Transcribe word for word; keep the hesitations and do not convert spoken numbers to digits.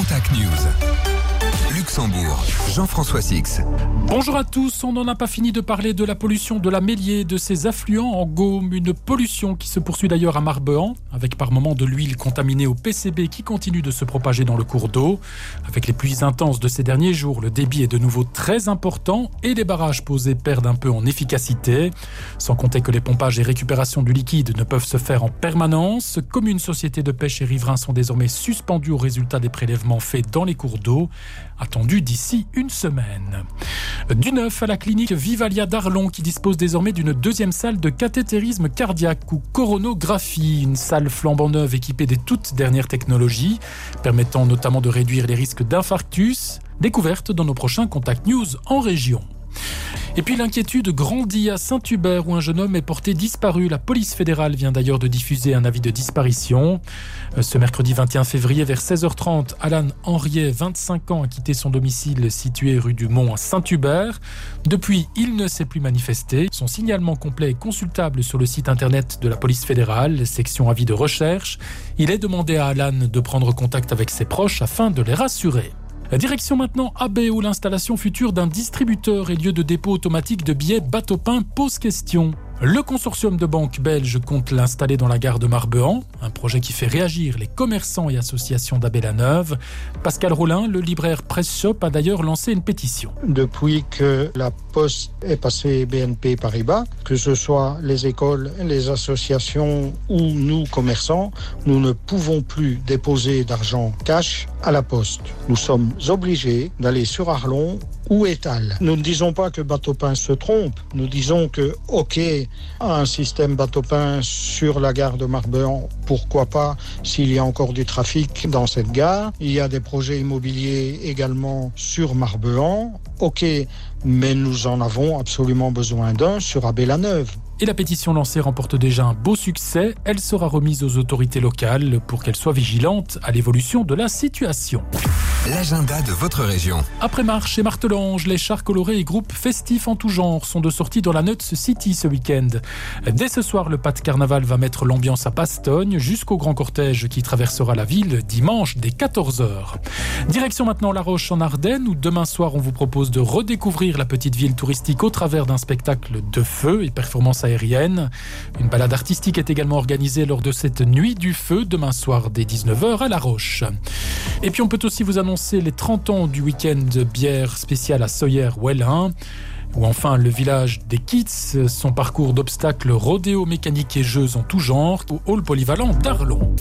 Contact News. Luxembourg, Jean-François Six. Bonjour à tous, on n'en a pas fini de parler de la pollution de la Méliée, de ses affluents en Gaume, une pollution qui se poursuit d'ailleurs à Marbehan, avec par moments de l'huile contaminée au P C B qui continue de se propager dans le cours d'eau. Avec les pluies intenses de ces derniers jours, le débit est de nouveau très important et les barrages posés perdent un peu en efficacité. Sans compter que les pompages et récupérations du liquide ne peuvent se faire en permanence. Communes, sociétés de pêche et riverains sont désormais suspendus aux résultats des prélèvements faits dans les cours d'eau. Attendu d'ici une semaine. Du neuf à la clinique Vivalia d'Arlon qui dispose désormais d'une deuxième salle de cathétérisme cardiaque ou coronographie. Une salle flambant neuve équipée des toutes dernières technologies permettant notamment de réduire les risques d'infarctus. Découverte dans nos prochains Contact News en région. Et puis l'inquiétude grandit à Saint-Hubert où un jeune homme est porté disparu. La police fédérale vient d'ailleurs de diffuser un avis de disparition. Ce mercredi vingt et un février vers seize heures trente, Alan Henriet, vingt-cinq ans, a quitté son domicile situé rue du Mont à Saint-Hubert. Depuis, il ne s'est plus manifesté. Son signalement complet est consultable sur le site internet de la police fédérale, section avis de recherche. Il est demandé à Alan de prendre contact avec ses proches afin de les rassurer. Direction maintenant Habay où l'installation future d'un distributeur et lieu de dépôt automatique de billets bateau-pain pose question. Le consortium de banques belges compte l'installer dans la gare de Marbehan, un projet qui fait réagir les commerçants et associations d'Habay-la-Neuve. Pascal Rollin, le libraire Press Shop, a d'ailleurs lancé une pétition. Depuis que la Poste est passée B N P Paribas, que ce soit les écoles, les associations ou nous commerçants, nous ne pouvons plus déposer d'argent cash à la Poste. Nous sommes obligés d'aller sur Arlon ou Etal. Nous ne disons pas que Bateau-Pain se trompe, nous disons que, ok, un système Bateau-Pain sur la gare de Marbehan, pourquoi pas s'il y a encore du trafic dans cette gare. Il y a des projets immobiliers également sur Marbehan, ok, mais nous en avons absolument besoin d'un sur Habay-la-Neuve. Et la pétition lancée remporte déjà un beau succès. Elle sera remise aux autorités locales pour qu'elles soient vigilantes à l'évolution de la situation. L'agenda de votre région. Après Marche et Martelange, les chars colorés et groupes festifs en tout genre sont de sortie dans la Nuts City ce week-end. Dès ce soir, le Pas de Carnaval va mettre l'ambiance à Pastogne jusqu'au grand cortège qui traversera la ville dimanche dès quatorze heures. Direction maintenant La Roche en Ardenne où demain soir on vous propose de redécouvrir la petite ville touristique au travers d'un spectacle de feu et performances aériennes. Une balade artistique est également organisée lors de cette nuit du feu demain soir dès dix-neuf heures à La Roche. Et puis on peut aussi vous annoncer c'est les trente ans du week-end bière spéciale à Soyers-Welin. Ou enfin le village des Kits, son parcours d'obstacles, rodéo mécanique et jeux en tout genre au hall polyvalent d'Arlon.